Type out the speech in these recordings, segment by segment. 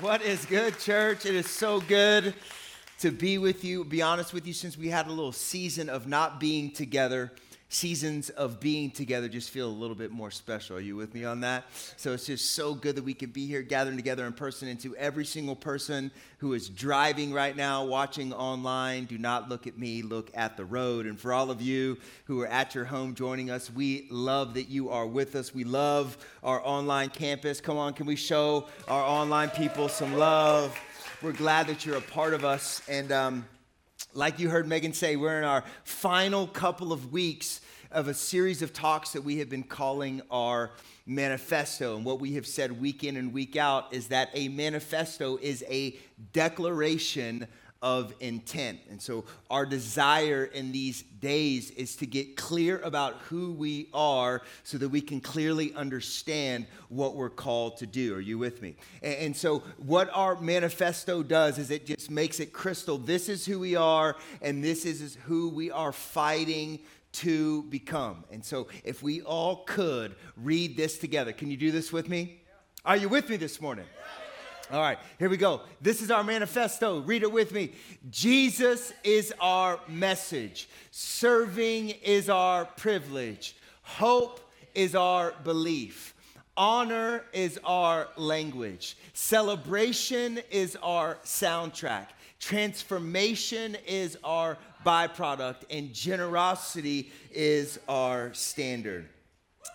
What is good, church? It is so good to be with you. Be honest with you, since we had a little season of not being together, seasons of being together just feel a little bit more special. Are you with me on that? So it's just so good that we can be here gathering together in person. And to every single person who is driving right now, watching online, do not look at me, look at the road. And for all of you who are at your home joining us, we love that you are with us. We love our online campus. Come on, can we show our online people some love? We're glad that you're a part of us. And like you heard Megan say, we're in our final couple of weeks of a series of talks that we have been calling our manifesto. And what we have said week in and week out is that a manifesto is a declaration of intent. And so our desire in these days is to get clear about who we are so that we can clearly understand what we're called to do. Are you with me? And so what our manifesto does is it just makes it crystal. This is who we are, and this is who we are fighting to become. And so if we all could read this together, can you do this with me? Are you with me this morning? All right, here we go. This is our manifesto. Read it with me. Jesus is our message. Serving is our privilege. Hope is our belief. Honor is our language. Celebration is our soundtrack. Transformation is our byproduct. And generosity is our standard.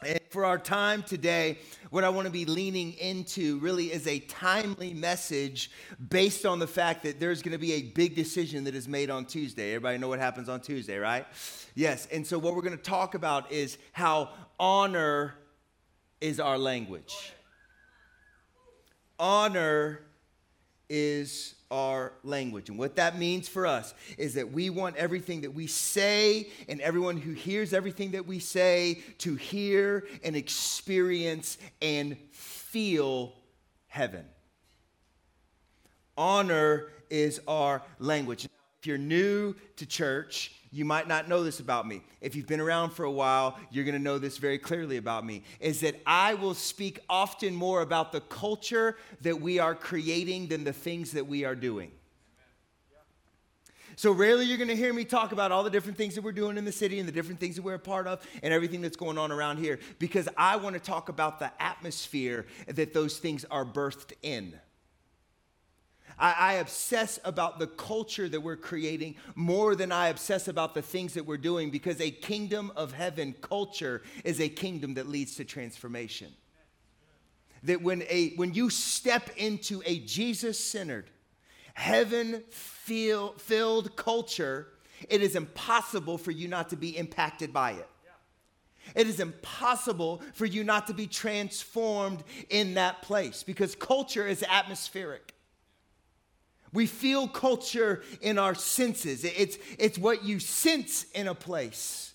And for our time today, what I want to be leaning into really is a timely message based on the fact that there's going to be a big decision that is made on Tuesday. Everybody know what happens on Tuesday, right? Yes. And so what we're going to talk about is how honor is our language. Honor is our language. And what that means for us is that we want everything that we say and everyone who hears everything that we say to hear and experience and feel heaven. Honor is our language. If you're new to church, you might not know this about me. If you've been around for a while, you're going to know this very clearly about me, is that I will speak often more about the culture that we are creating than the things that we are doing. So rarely you're going to hear me talk about all the different things that we're doing in the city and the different things that we're a part of and everything that's going on around here, because I want to talk about the atmosphere that those things are birthed in. I obsess about the culture that we're creating more than I obsess about the things that we're doing, because a kingdom of heaven culture is a kingdom that leads to transformation. That when you step into a Jesus-centered, heaven-filled culture, it is impossible for you not to be impacted by it. It is impossible for you not to be transformed in that place, because culture is atmospheric. We feel culture in our senses. It's what you sense in a place,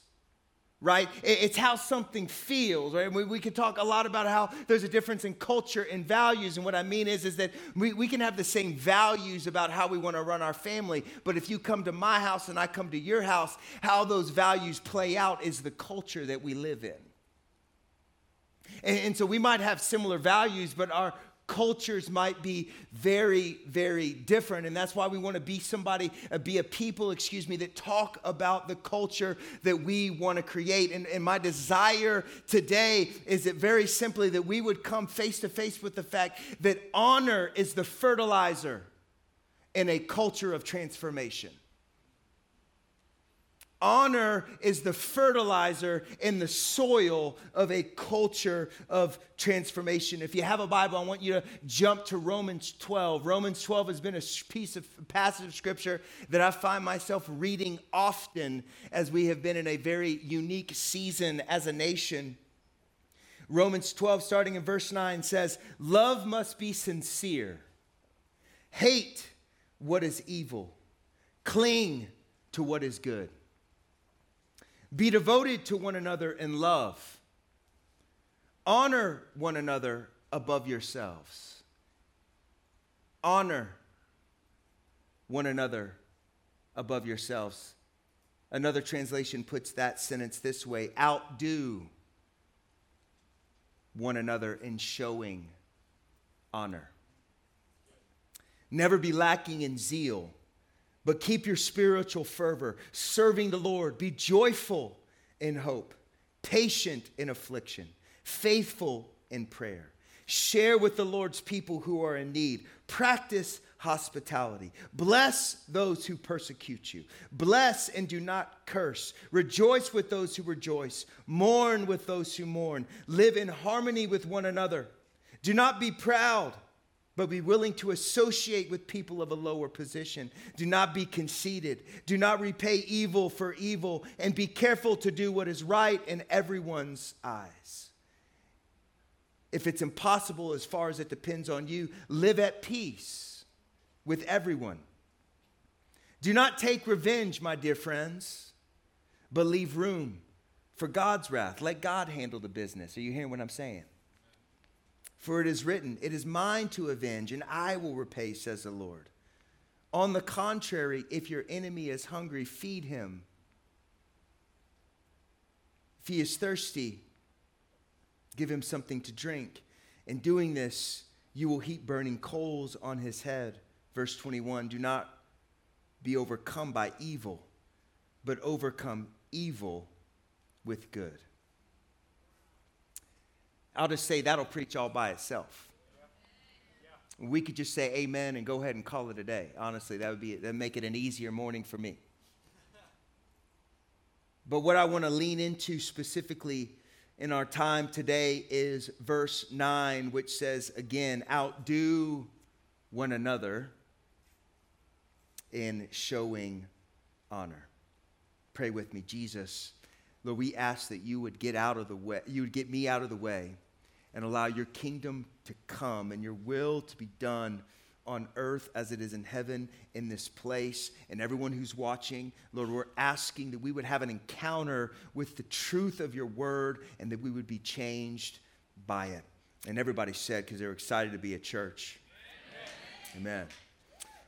right? It's how something feels, right? We can talk a lot about how there's a difference in culture and values. And what I mean is that we can have the same values about how we want to run our family. But if you come to my house and I come to your house, how those values play out is the culture that we live in. And so we might have similar values, but our cultures might be very, very different. And that's why we want to be a people that talk about the culture that we want to create. And my desire today is that very simply that we would come face to face with the fact that honor is the fertilizer in a culture of transformation. Honor is the fertilizer in the soil of a culture of transformation. If you have a Bible, I want you to jump to Romans 12. Romans 12 has been a passage of scripture that I find myself reading often as we have been in a very unique season as a nation. Romans 12, starting in verse 9, says, "Love must be sincere. Hate what is evil. Cling to what is good. Be devoted to one another in love. Honor one another above yourselves." Honor one another above yourselves. Another translation puts that sentence this way: outdo one another in showing honor. Never be lacking in zeal, but keep your spiritual fervor, serving the Lord. Be joyful in hope, patient in affliction, faithful in prayer. Share with the Lord's people who are in need. Practice hospitality. Bless those who persecute you. Bless and do not curse. Rejoice with those who rejoice. Mourn with those who mourn. Live in harmony with one another. Do not be proud, but be willing to associate with people of a lower position. Do not be conceited. Do not repay evil for evil, and be careful to do what is right in everyone's eyes. If it's impossible, as far as it depends on you, live at peace with everyone. Do not take revenge, my dear friends, but leave room for God's wrath. Let God handle the business. Are you hearing what I'm saying? For it is written, it is mine to avenge, and I will repay, says the Lord. On the contrary, if your enemy is hungry, feed him. If he is thirsty, give him something to drink. In doing this, you will heap burning coals on his head. Verse 21, do not be overcome by evil, but overcome evil with good. I'll just say that'll preach all by itself. We could just say amen and go ahead and call it a day. Honestly, that'd make it an easier morning for me. But what I want to lean into specifically in our time today is verse 9, which says, again, outdo one another in showing honor. Pray with me. Jesus, Lord, we ask that you would get out of the way, you would get me out of the way, and allow your kingdom to come and your will to be done on earth as it is in heaven, in this place, and everyone who's watching. Lord, we're asking that we would have an encounter with the truth of your word and that we would be changed by it. And everybody said, because they're excited to be at church. Amen.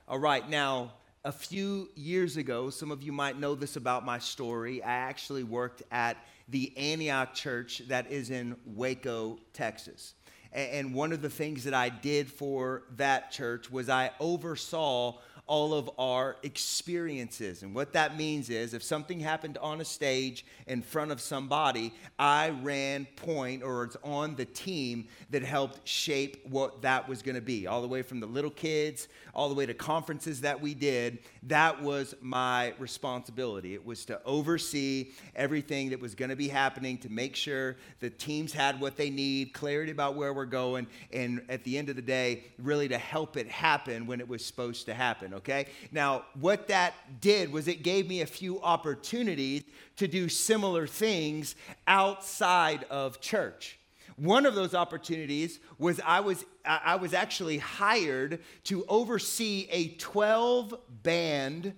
All right, now, a few years ago, some of you might know this about my story. I actually worked at the Antioch Church that is in Waco, Texas. And one of the things that I did for that church was I oversaw all of our experiences. And what that means is if something happened on a stage in front of somebody, I ran point or it's on the team that helped shape what that was going to be. All the way from the little kids, all the way to conferences that we did, that was my responsibility. It was to oversee everything that was going to be happening, to make sure the teams had what they need, clarity about where we're going, and at the end of the day, really to help it happen when it was supposed to happen. Okay. Now, what that did was it gave me a few opportunities to do similar things outside of church. One of those opportunities was I was actually hired to oversee a 12-band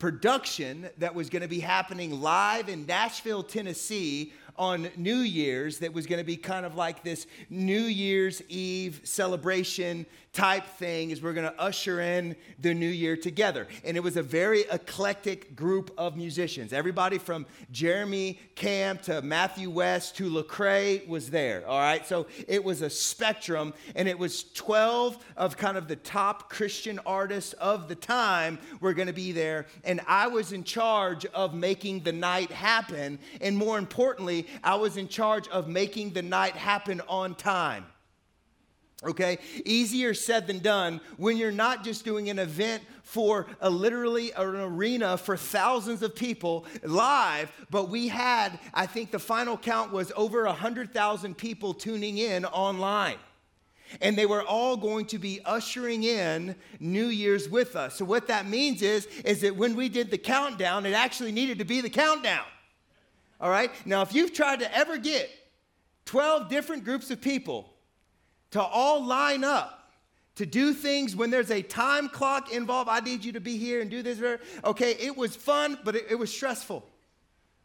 production that was going to be happening live in Nashville, Tennessee on New Year's, that was going to be kind of like this New Year's Eve celebration type thing as we're going to usher in the new year together. And it was a very eclectic group of musicians. Everybody from Jeremy Camp to Matthew West to Lecrae was there, all right? So it was a spectrum, and it was 12 of kind of the top Christian artists of the time were going to be there. And I was in charge of making the night happen, and more importantly, I was in charge of making the night happen on time. Okay? Easier said than done when you're not just doing an event for an arena for thousands of people live, but we had, I think the final count was over 100,000 people tuning in online. And they were all going to be ushering in New Year's with us. So what that means is that when we did the countdown, it actually needed to be the countdown. All right? Now, if you've tried to ever get 12 different groups of people to all line up to do things when there's a time clock involved, I need you to be here and do this. Okay, it was fun, but it was stressful.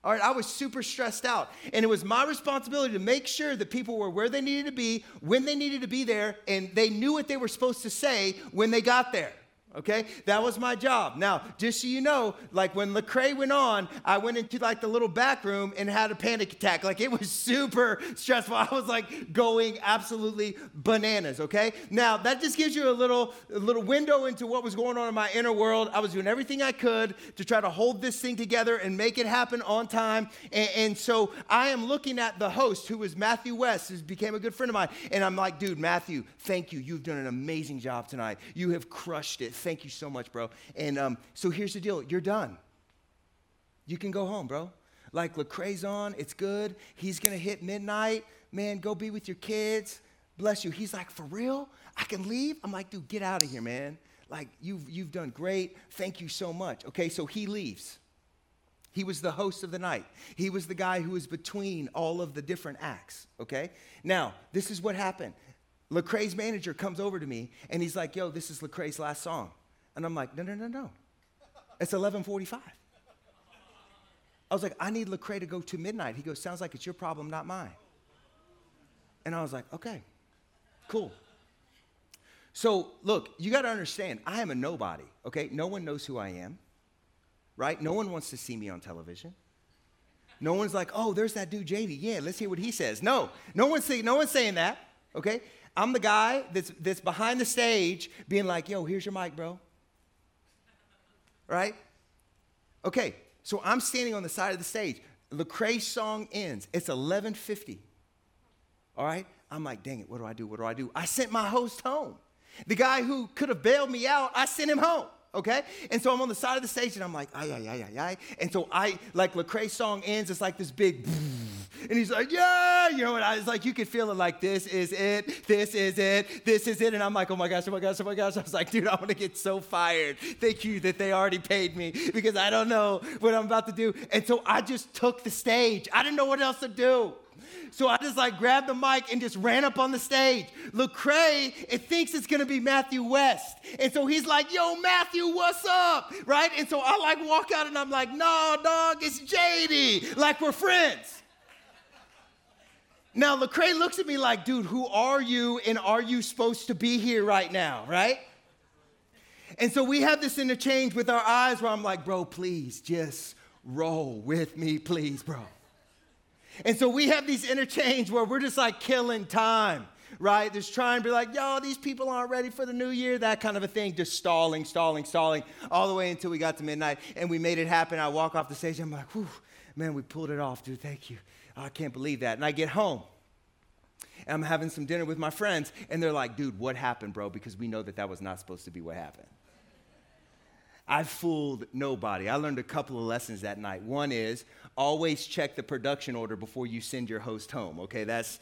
All right, I was super stressed out. And it was my responsibility to make sure that people were where they needed to be, when they needed to be there, and they knew what they were supposed to say when they got there. Okay, that was my job. Now, just so you know, like when Lecrae went on, I went into like the little back room and had a panic attack. Like it was super stressful. I was like going absolutely bananas. Okay, now that just gives you a little window into what was going on in my inner world. I was doing everything I could to try to hold this thing together and make it happen on time. And so I am looking at the host, who was Matthew West, who became a good friend of mine. And I'm like, dude, Matthew, thank you. You've done an amazing job tonight. You have crushed it. Thank you so much, bro. And so here's the deal. You're done. You can go home, bro. Like Lecrae's on. It's good. He's going to hit midnight. Man, go be with your kids. Bless you. He's like, for real? I can leave? I'm like, dude, get out of here, man. Like, you've done great. Thank you so much. Okay, so he leaves. He was the host of the night. He was the guy who was between all of the different acts, okay? Now, this is what happened. Lecrae's manager comes over to me, and he's like, yo, this is Lecrae's last song. And I'm like, no. It's 11:45. I was like, I need Lecrae to go to midnight. He goes, sounds like it's your problem, not mine. And I was like, okay, cool. So, look, you got to understand, I am a nobody, okay? No one knows who I am, right? No one wants to see me on television. No one's like, oh, there's that dude, JD. Yeah, let's hear what he says. No one's saying that, okay? I'm the guy that's behind the stage being like, yo, here's your mic, bro, right? Okay, so I'm standing on the side of the stage. Lecrae's song ends. It's 11:50, all right? I'm like, dang it, what do I do? I sent my host home. The guy who could have bailed me out, I sent him home, okay? And so I'm on the side of the stage, and I'm like, ay. And so Lecrae's song ends, it's like this big, and he's like, yeah, you know, and I was like, you could feel it like, this is it. And I'm like, oh my gosh. I was like, dude, I want to get so fired. Thank you that they already paid me because I don't know what I'm about to do. And so I just took the stage. I didn't know what else to do. So I just like grabbed the mic and just ran up on the stage. Lecrae, it thinks it's going to be Matthew West. And so he's like, yo, Matthew, what's up? Right? And so I like walk out and I'm like, no, dog, it's JD. Like we're friends. Now Lecrae looks at me like, dude, who are you? And are you supposed to be here right now? Right? And so we have this interchange with our eyes where I'm like, bro, please just roll with me, please, bro. And so we have these interchange where we're just like killing time, right? Just trying to be like, yo, these people aren't ready for the new year, that kind of a thing. Just stalling all the way until we got to midnight and we made it happen. I walk off the stage. I'm like, whew, man, we pulled it off, dude. Thank you. I can't believe that. And I get home and I'm having some dinner with my friends and they're like, dude, what happened, bro? Because we know that was not supposed to be what happened. I fooled nobody. I learned a couple of lessons that night. One is always check the production order before you send your host home. Okay, that's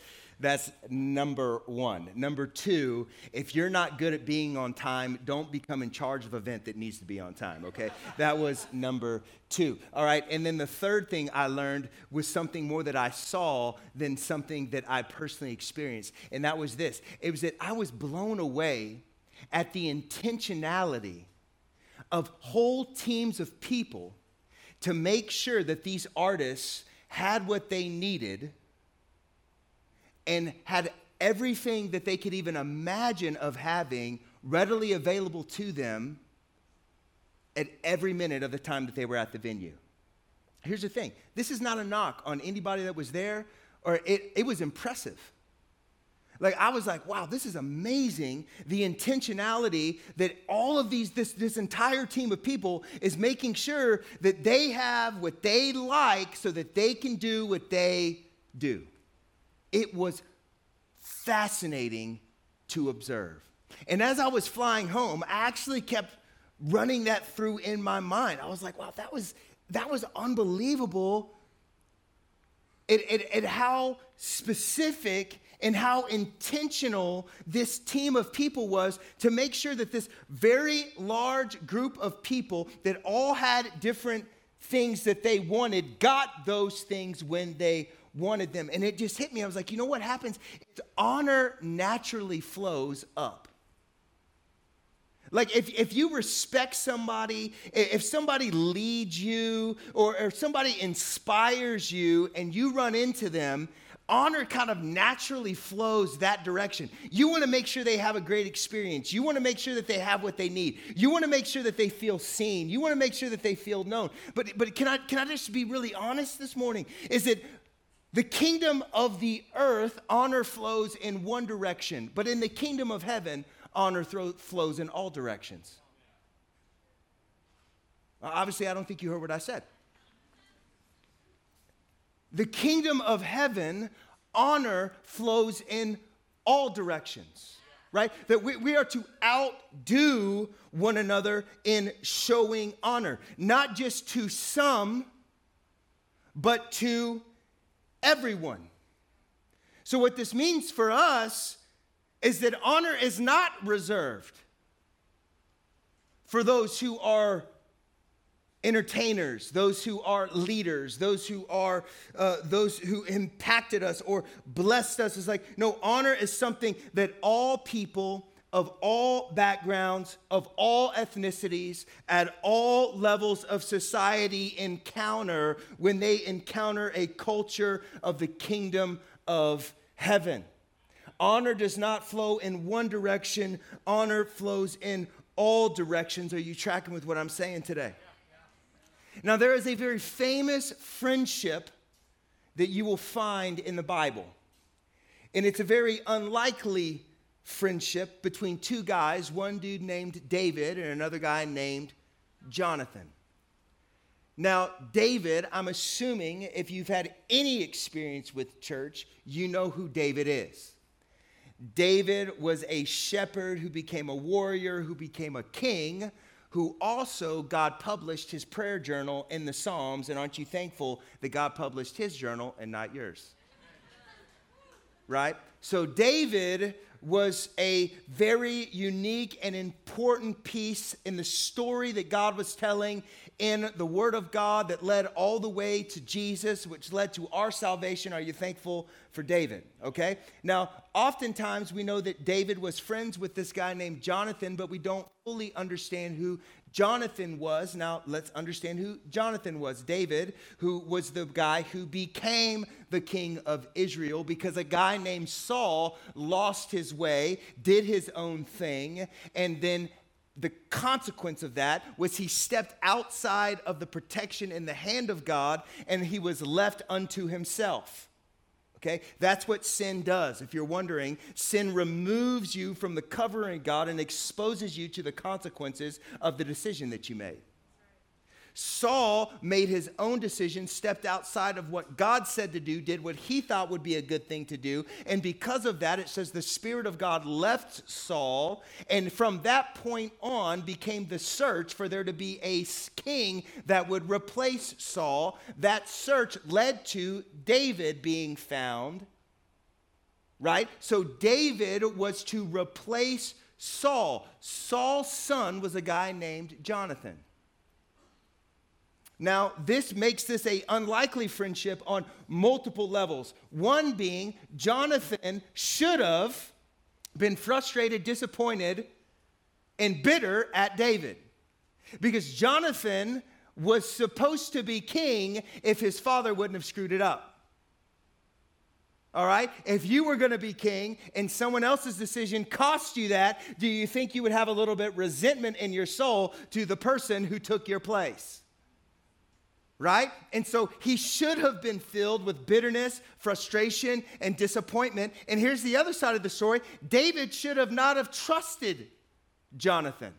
number one. Number two, if you're not good at being on time, don't become in charge of an event that needs to be on time. Okay, that was number two. All right, and then the third thing I learned was something more that I saw than something that I personally experienced, and that was this. It was that I was blown away at the intentionality of whole teams of people to make sure that these artists had what they needed and had everything that they could even imagine of having readily available to them at every minute of the time that they were at the venue. Here's the thing. This is not a knock on anybody that was there, or it was impressive. Like, I was like, wow, this is amazing, the intentionality that all of these, this entire team of people is making sure that they have what they like so that they can do what they do. It was fascinating to observe. And as I was flying home, I actually kept running that through in my mind. I was like, wow, that was unbelievable at how specific and how intentional this team of people was to make sure that this very large group of people that all had different things that they wanted got those things when they wanted them. And it just hit me. I was like, you know what happens? Honor naturally flows up. Like if you respect somebody, if somebody leads you or if somebody inspires you and you run into them, honor kind of naturally flows that direction. You want to make sure they have a great experience. You want to make sure that they have what they need. You want to make sure that they feel seen. You want to make sure that they feel known. But can I just be really honest this morning? Is that the kingdom of the earth, honor flows in one direction, but in the kingdom of heaven, honor flows in all directions. Obviously, I don't think you heard what I said. The kingdom of heaven, honor flows in all directions, right? That we are to outdo one another in showing honor, not just to some, but to everyone. So what this means for us is that honor is not reserved for those who are entertainers, those who are leaders, those who impacted us or blessed us. It's like, no, honor is something that all people of all backgrounds, of all ethnicities, at all levels of society encounter when they encounter a culture of the kingdom of heaven. Honor does not flow in one direction. Honor flows in all directions. Are you tracking with what I'm saying today? Now, there is a very famous friendship that you will find in the Bible. And it's a very unlikely friendship between two guys, one dude named David and another guy named Jonathan. Now, David, I'm assuming if you've had any experience with church, you know who David is. David was a shepherd who became a warrior, who became a king, who also God published his prayer journal in the Psalms. And aren't you thankful that God published his journal and not yours? Right? So David was a very unique and important piece in the story that God was telling in the Word of God that led all the way to Jesus, which led to our salvation. Are you thankful for David? Okay? Now, oftentimes we know that David was friends with this guy named Jonathan, but we don't fully understand who Jonathan was. Now, let's understand who Jonathan was. David, who was the guy who became the king of Israel because a guy named Saul lost his way, did his own thing, and then the consequence of that was he stepped outside of the protection in the hand of God and he was left unto himself. Okay, that's what sin does. If you're wondering, sin removes you from the covering of God and exposes you to the consequences of the decision that you made. Saul made his own decision, stepped outside of what God said to do, did what he thought would be a good thing to do. And because of that, it says the Spirit of God left Saul. And from that point on became the search for there to be a king that would replace Saul. That search led to David being found, right? So David was to replace Saul. Saul's son was a guy named Jonathan. Now, this makes this an unlikely friendship on multiple levels. One being, Jonathan should have been frustrated, disappointed, and bitter at David. Because Jonathan was supposed to be king if his father wouldn't have screwed it up. All right? If you were going to be king and someone else's decision cost you that, do you think you would have a little bit resentment in your soul to the person who took your place? Right? And so he should have been filled with bitterness, frustration, and disappointment. And here's the other side of the story. David should have not have trusted Jonathan.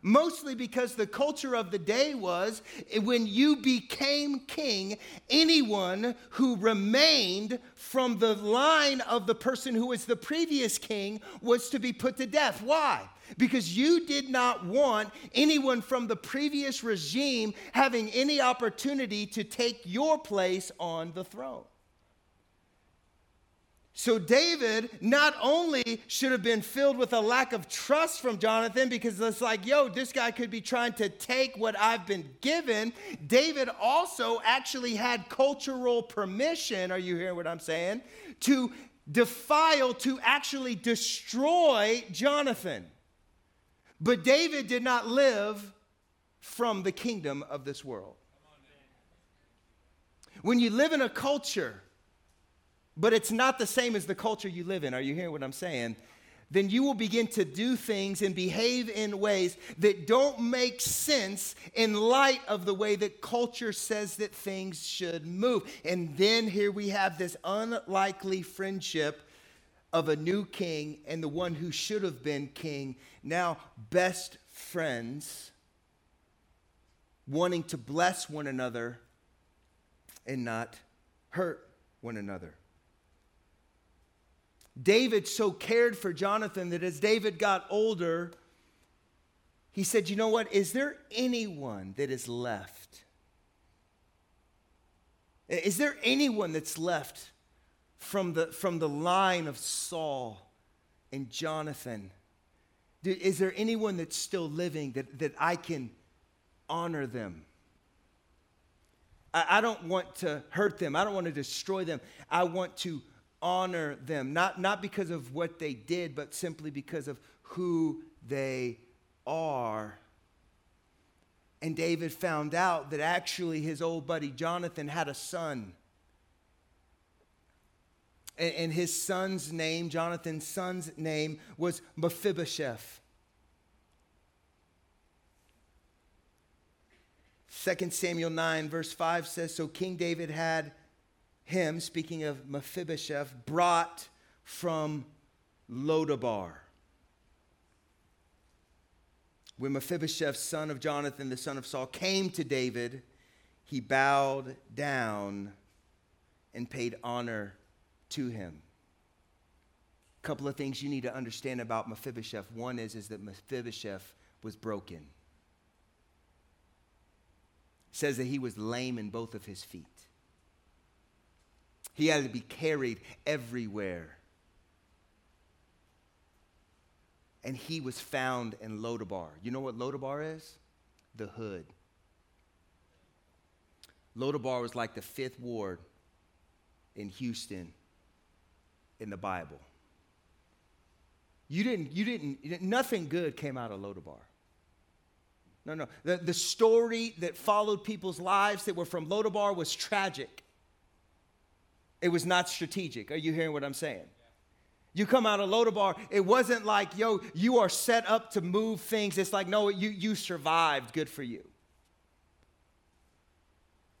Mostly because the culture of the day was when you became king, anyone who remained from the line of the person who was the previous king was to be put to death. Why? Because you did not want anyone from the previous regime having any opportunity to take your place on the throne. So David not only should have been filled with a lack of trust from Jonathan because it's like, yo, this guy could be trying to take what I've been given. David also actually had cultural permission, are you hearing what I'm saying, to defile, to actually destroy Jonathan. But David did not live from the kingdom of this world. When you live in a culture but it's not the same as the culture you live in, are you hearing what I'm saying? Then you will begin to do things and behave in ways that don't make sense in light of the way that culture says that things should move. And then here we have this unlikely friendship of a new king and the one who should have been king, now best friends, wanting to bless one another and not hurt one another. David so cared for Jonathan that as David got older, he said, you know what, is there anyone that is left? Is there anyone that's left from the line of Saul and Jonathan? Is there anyone that's still living that I can honor them? I don't want to hurt them. I don't want to destroy them. I want to honor them, not because of what they did, but simply because of who they are. And David found out that actually his old buddy Jonathan had a son. And his son's name, Jonathan's son's name, was Mephibosheth. 2 Samuel 9 verse 5 says, so King David had him, speaking of Mephibosheth, brought from Lodabar. When Mephibosheth, son of Jonathan, the son of Saul, came to David, he bowed down and paid honor to him. A couple of things you need to understand about Mephibosheth. One is that Mephibosheth was broken. It says that he was lame in both of his feet. He had to be carried everywhere. And he was found in Lodabar. You know what Lodabar is? The hood. Lodabar was like the Fifth Ward in Houston in the Bible. Nothing good came out of Lodabar. No. The story that followed people's lives that were from Lodabar was tragic. It was not strategic. Are you hearing what I'm saying? Yeah. You come out of Lodabar, it wasn't like, yo, you are set up to move things. It's like, no, you survived. Good for you.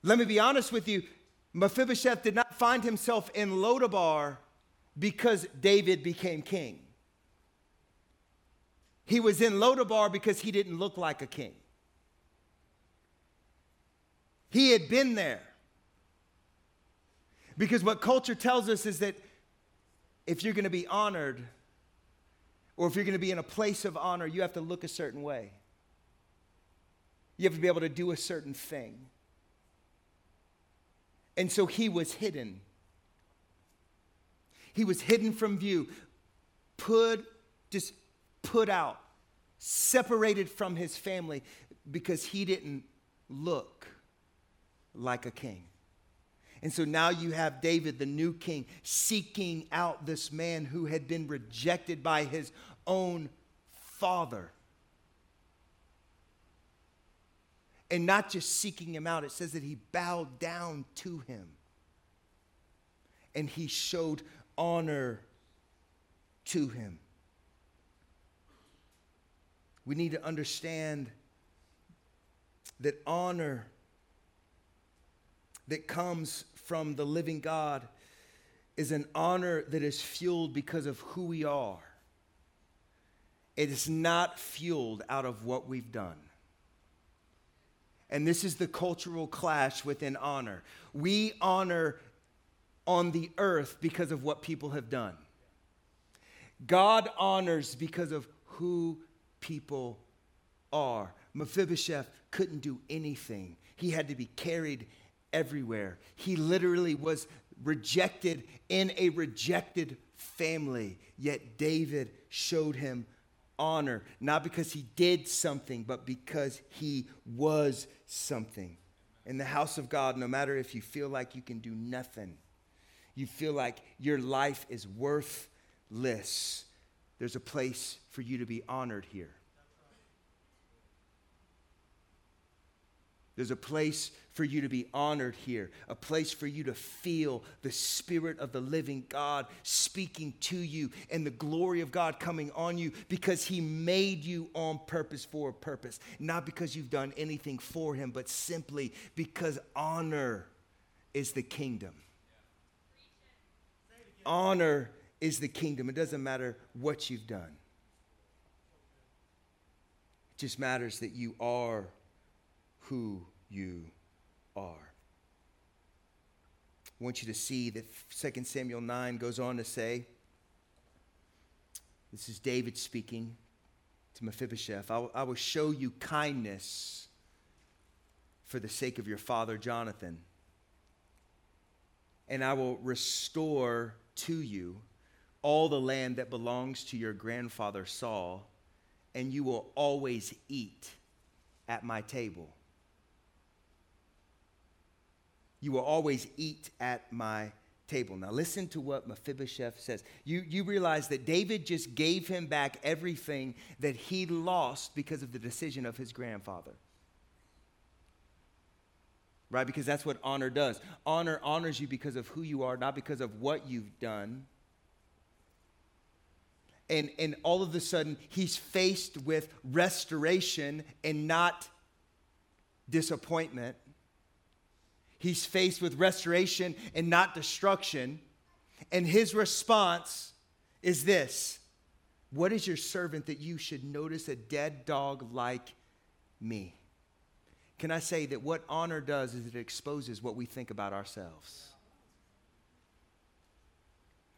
Let me be honest with you. Mephibosheth did not find himself in Lodabar because David became king. He was in Lodabar because he didn't look like a king. He had been there. Because what culture tells us is that if you're going to be honored or if you're going to be in a place of honor, you have to look a certain way. You have to be able to do a certain thing. And so he was hidden. He was hidden from view, put out, separated from his family because he didn't look like a king. And so now you have David, the new king, seeking out this man who had been rejected by his own father. And not just seeking him out, it says that he bowed down to him. And he showed honor to him. We need to understand that honor that comes from the living God is an honor that is fueled because of who we are. It is not fueled out of what we've done. And this is the cultural clash within honor. We honor on the earth because of what people have done. God honors because of who people are. Mephibosheth couldn't do anything. He had to be carried everywhere. He literally was rejected in a rejected family, yet David showed him honor, not because he did something, but because he was something. In the house of God, no matter if you feel like you can do nothing, you feel like your life is worthless, there's a place for you to be honored here. There's a place for you to be honored here, a place for you to feel the Spirit of the living God speaking to you and the glory of God coming on you, because he made you on purpose for a purpose, not because you've done anything for him, but simply because honor is the kingdom. Honor is the kingdom. It doesn't matter what you've done. It just matters that you are who you are. I want you to see that 2 Samuel 9 goes on to say, this is David speaking to Mephibosheth, I will show you kindness for the sake of your father Jonathan, and I will restore to you all the land that belongs to your grandfather Saul, and you will always eat at my table. You will always eat at my table. Now listen to what Mephibosheth says. You realize that David just gave him back everything that he lost because of the decision of his grandfather. Right? Because that's what honor does. Honor honors you because of who you are, not because of what you've done. And all of a sudden, he's faced with restoration and not disappointment. He's faced with restoration and not destruction. And his response is this: what is your servant that you should notice a dead dog like me? Can I say that what honor does is it exposes what we think about ourselves?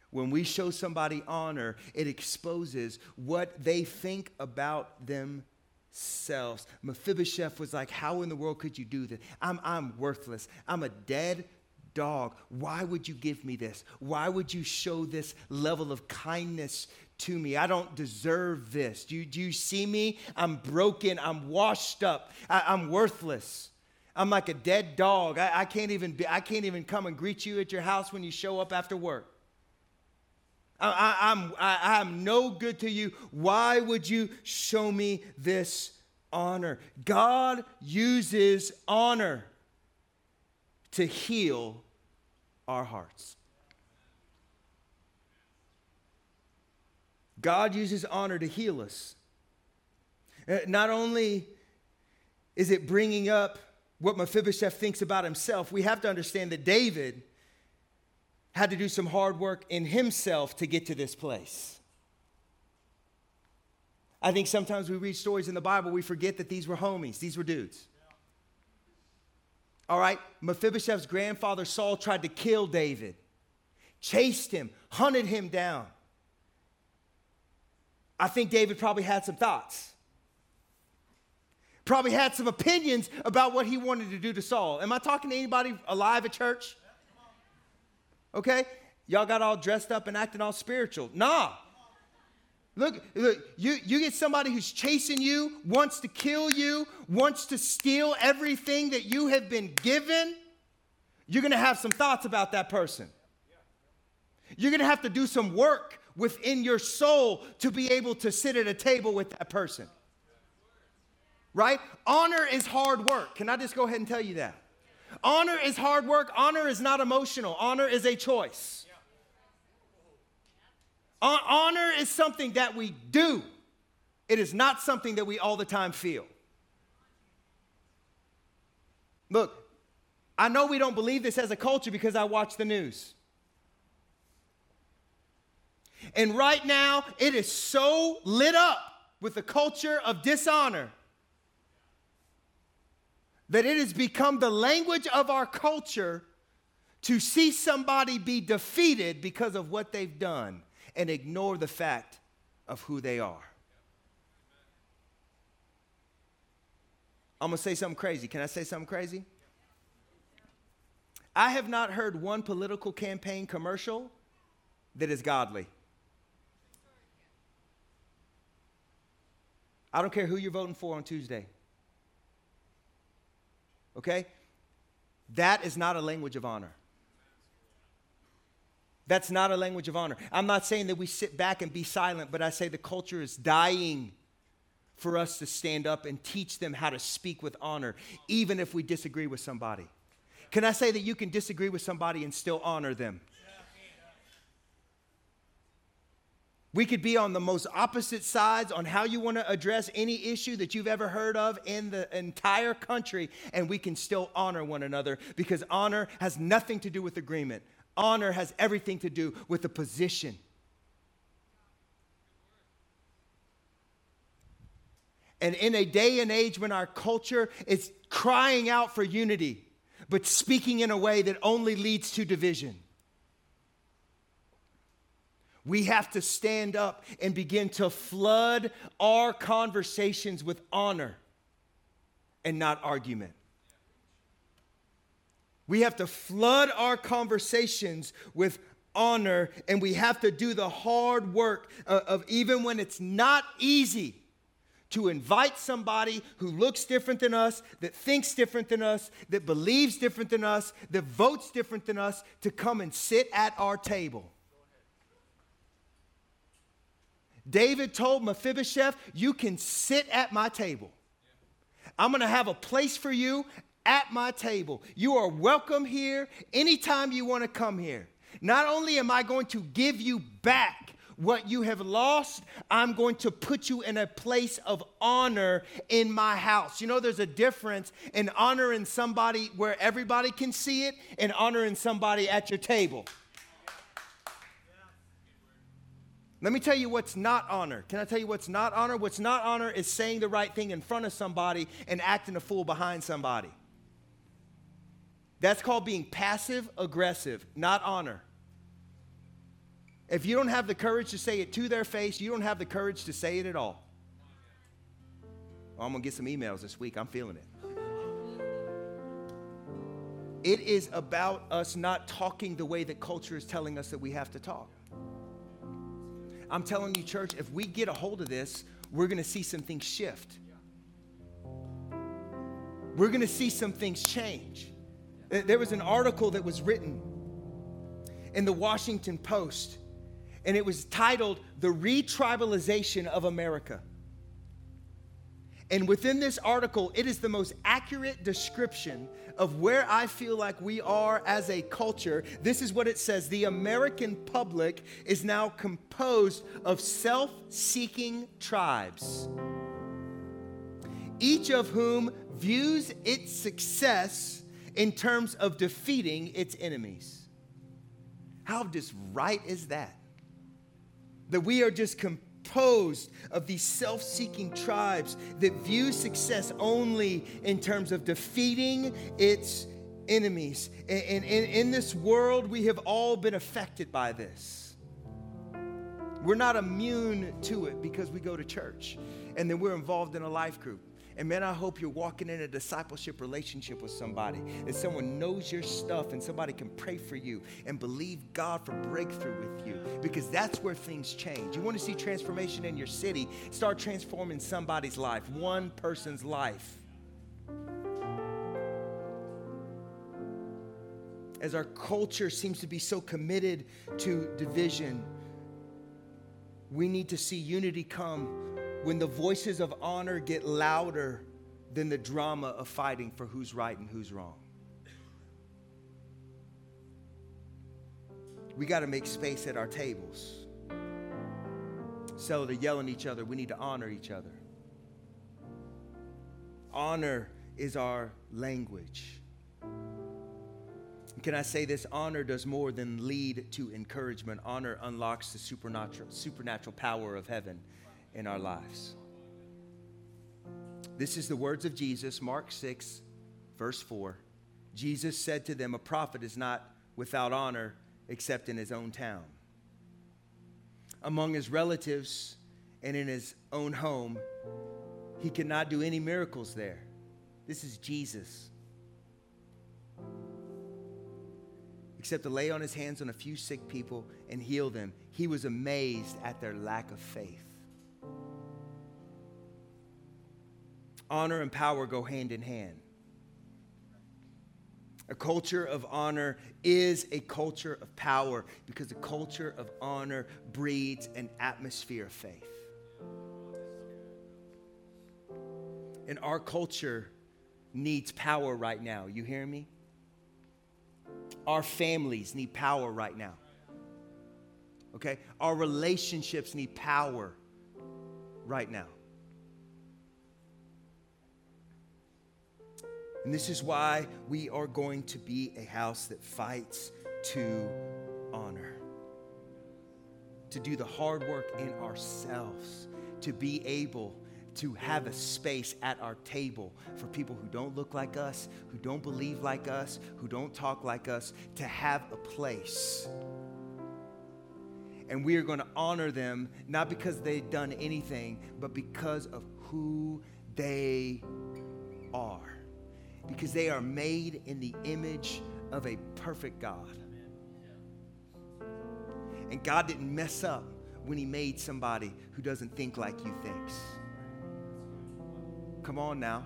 When we show somebody honor, it exposes what they think about themselves. Mephibosheth was like, how in the world could you do this? I'm worthless. I'm a dead dog. Why would you give me this? Why would you show this level of kindness to me? I don't deserve this. Do you see me? I'm broken. I'm washed up. I'm worthless. I'm like a dead dog. I can't even come and greet you at your house when you show up after work. I'm no good to you. Why would you show me this honor? God uses honor to heal our hearts. God uses honor to heal us. Not only is it bringing up what Mephibosheth thinks about himself, we have to understand that David had to do some hard work in himself to get to this place. I think sometimes we read stories in the Bible, we forget that these were homies. These were dudes. All right, Mephibosheth's grandfather Saul tried to kill David, chased him, hunted him down. I think David probably had some thoughts. Probably had some opinions about what he wanted to do to Saul. Am I talking to anybody alive at church? Okay, y'all got all dressed up and acting all spiritual. Nah. Look, you get somebody who's chasing you, wants to kill you, wants to steal everything that you have been given. You're going to have some thoughts about that person. You're going to have to do some work within your soul to be able to sit at a table with that person. Right? Honor is hard work. Can I just go ahead and tell you that? Honor is hard work. Honor is not emotional. Honor is a choice. Honor is something that we do. It is not something that we all the time feel. Look, I know we don't believe this as a culture because I watch the news. And right now, it is so lit up with the culture of dishonor that it has become the language of our culture to see somebody be defeated because of what they've done and ignore the fact of who they are. I'm going to say something crazy. Can I say something crazy? I have not heard one political campaign commercial that is godly. I don't care who you're voting for on Tuesday. Okay? That is not a language of honor. That's not a language of honor. I'm not saying that we sit back and be silent, but I say the culture is dying for us to stand up and teach them how to speak with honor, even if we disagree with somebody. Can I say that you can disagree with somebody and still honor them? We could be on the most opposite sides on how you want to address any issue that you've ever heard of in the entire country, and we can still honor one another, because honor has nothing to do with agreement. Honor has everything to do with the position. And in a day and age when our culture is crying out for unity, but speaking in a way that only leads to division, we have to stand up and begin to flood our conversations with honor and not argument. We have to flood our conversations with honor, and we have to do the hard work of even when it's not easy, to invite somebody who looks different than us, that thinks different than us, that believes different than us, that votes different than us, to come and sit at our table. David told Mephibosheth, you can sit at my table. I'm going to have a place for you at my table. You are welcome here anytime you want to come here. Not only am I going to give you back what you have lost, I'm going to put you in a place of honor in my house. You know, there's a difference in honoring somebody where everybody can see it and honoring somebody at your table. Let me tell you what's not honor. Can I tell you what's not honor? What's not honor is saying the right thing in front of somebody and acting a fool behind somebody. That's called being passive aggressive, not honor. If you don't have the courage to say it to their face, you don't have the courage to say it at all. Oh, I'm going to get some emails this week. I'm feeling it. It is about us not talking the way that culture is telling us that we have to talk. I'm telling you, church, if we get a hold of this, we're going to see some things shift. We're going to see some things change. There was an article that was written in the Washington Post, and it was titled, "The Retribalization of America." And within this article, it is the most accurate description of where I feel like we are as a culture. This is what it says. The American public is now composed of self-seeking tribes, each of whom views its success in terms of defeating its enemies. How just right is that? That we are just composed of these self-seeking tribes that view success only in terms of defeating its enemies. And in this world, we have all been affected by this. We're not immune to it because we go to church and then we're involved in a life group. And man, I hope you're walking in a discipleship relationship with somebody, that someone knows your stuff and somebody can pray for you and believe God for breakthrough with you, because that's where things change. You want to see transformation in your city, start transforming somebody's life, one person's life. As our culture seems to be so committed to division, we need to see unity come when the voices of honor get louder than the drama of fighting for who's right and who's wrong. We got to make space at our tables. So they're yelling at each other, we need to honor each other. Honor is our language. And can I say this? Honor does more than lead to encouragement. Honor unlocks the supernatural power of heaven in our lives. This is the words of Jesus, Mark 6, verse 4. Jesus said to them, a prophet is not without honor except in his own town, among his relatives, and in his own home. He cannot do any miracles there. This is Jesus. Except to lay on his hands on a few sick people and heal them. He was amazed at their lack of faith. Honor and power go hand in hand. A culture of honor is a culture of power, because a culture of honor breeds an atmosphere of faith. in our culture needs power right now. You hear me? Our families need power right now. Okay? Our relationships need power right now. And this is why we are going to be a house that fights to honor, to do the hard work in ourselves, to be able to have a space at our table for people who don't look like us, who don't believe like us, who don't talk like us, to have a place. And we are going to honor them, not because they've done anything, but because of who they are. Because they are made in the image of a perfect God. And God didn't mess up when he made somebody who doesn't think like you thinks. Come on now.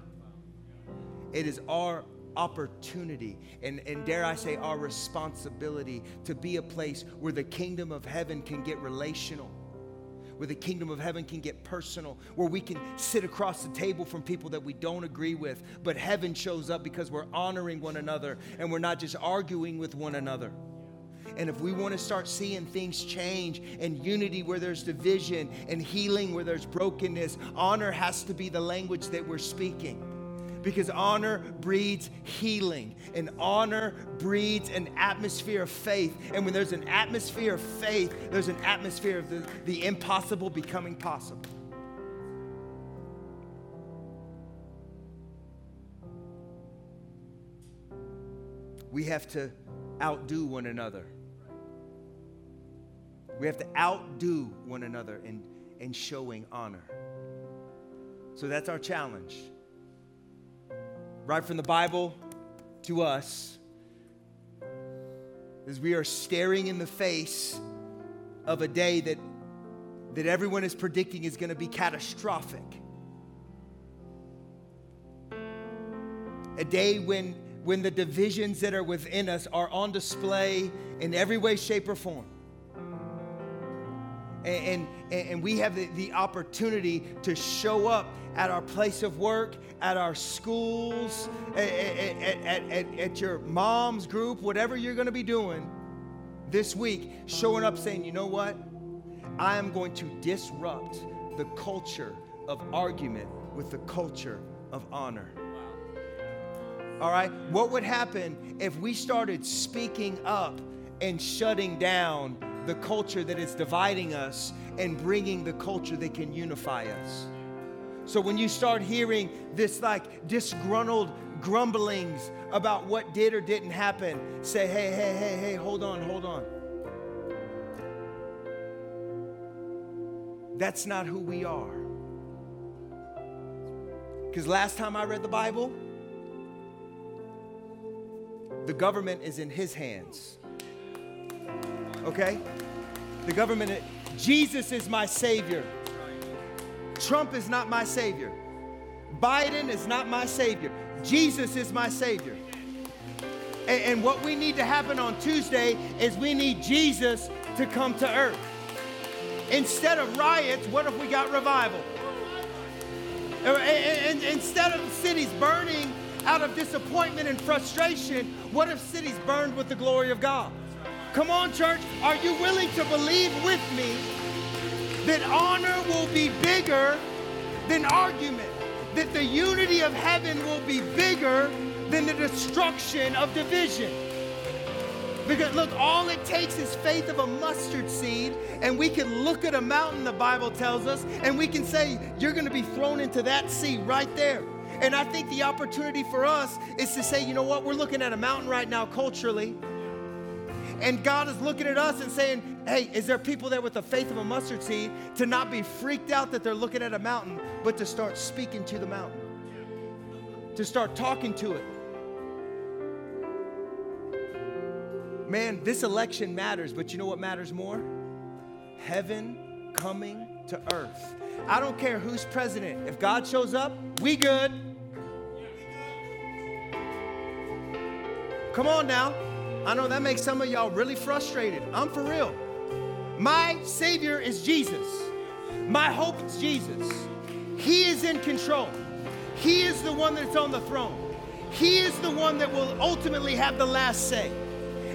It is our opportunity and dare I say our responsibility to be a place where the kingdom of heaven can get relational, where the kingdom of heaven can get personal, where we can sit across the table from people that we don't agree with, but heaven shows up because we're honoring one another and we're not just arguing with one another. And if we want to start seeing things change and unity where there's division and healing where there's brokenness, honor has to be the language that we're speaking. Because honor breeds healing, and honor breeds an atmosphere of faith. And when there's an atmosphere of faith, there's an atmosphere of the impossible becoming possible. We have to outdo one another. We have to outdo one another in showing honor. So that's our challenge. Right from the Bible to us, as we are staring in the face of a day that everyone is predicting is going to be catastrophic. A day when the divisions that are within us are on display in every way, shape, or form. And we have the opportunity to show up at our place of work, at our schools, at your mom's group, whatever you're going to be doing this week, showing up saying, you know what? I am going to disrupt the culture of argument with the culture of honor. All right? What would happen if we started speaking up and shutting down the culture that is dividing us and bringing the culture that can unify us? So when you start hearing this like disgruntled grumblings about what did or didn't happen, say, hey, hold on. That's not who we are. Because last time I read the Bible, the government is in his hands. Okay? The government, Jesus is my Savior. Trump is not my Savior. Biden is not my Savior. Jesus is my Savior. And what we need to happen on Tuesday is we need Jesus to come to earth. Instead of riots, what if we got revival? And instead of cities burning out of disappointment and frustration, what if cities burned with the glory of God? Come on, church. Are you willing to believe with me that honor will be bigger than argument? That the unity of heaven will be bigger than the destruction of division? Because look, all it takes is faith of a mustard seed, and we can look at a mountain, the Bible tells us, and we can say, you're going to be thrown into that sea right there. And I think the opportunity for us is to say, you know what? We're looking at a mountain right now culturally. And God is looking at us and saying, hey, is there people there with the faith of a mustard seed to not be freaked out that they're looking at a mountain, but to start speaking to the mountain, to start talking to it? Man, this election matters, but you know what matters more? Heaven coming to earth. I don't care who's president. If God shows up, we good. Come on now. I know that makes some of y'all really frustrated. I'm for real. My Savior is Jesus. My hope is Jesus. He is in control. He is the one that's on the throne. He is the one that will ultimately have the last say.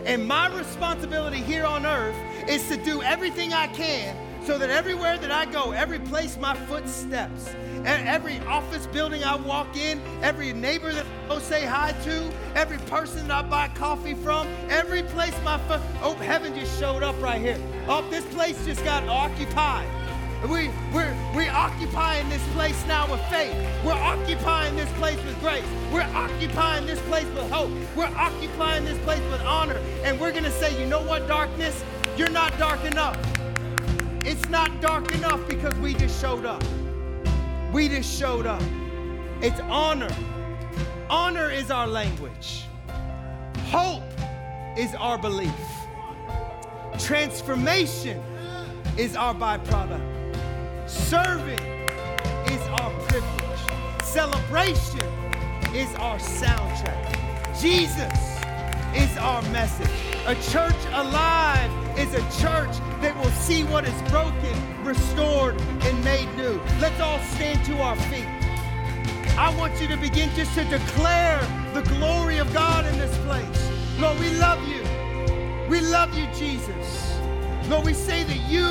And my responsibility here on earth is to do everything I can so that everywhere that I go, every place my foot steps, every office building I walk in, every neighbor that I go say hi to, every person that I buy coffee from, every place my foot, oh, heaven just showed up right here. Oh, this place just got occupied. We're occupying this place now with faith. We're occupying this place with grace. We're occupying this place with hope. We're occupying this place with honor. And we're going to say, you know what, darkness? You're not dark enough. It's not dark enough because we just showed up. We just showed up. It's honor. Honor is our language. Hope is our belief. Transformation is our byproduct. Serving is our privilege. Celebration is our soundtrack. Jesus is our message. A church alive is a church that will see what is broken, restored, and made new. Let's all stand to our feet. I want you to begin just to declare the glory of God in this place. Lord, we love you. We love you, Jesus. Lord, we say that you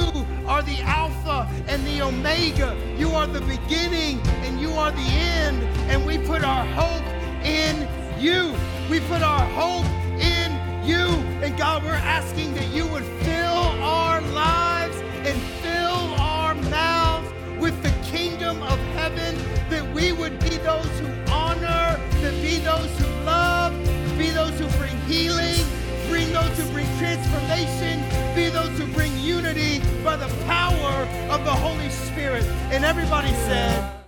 are the Alpha and the Omega. You are the beginning and you are the end. And we put our hope in you. We put our hope in you. And God, we're asking that you would fill our lives and fill our mouths with the kingdom of heaven, that we would be those who honor, that be those who love, be those who bring healing, bring those who bring transformation, be those who bring unity by the power of the Holy Spirit. And everybody said...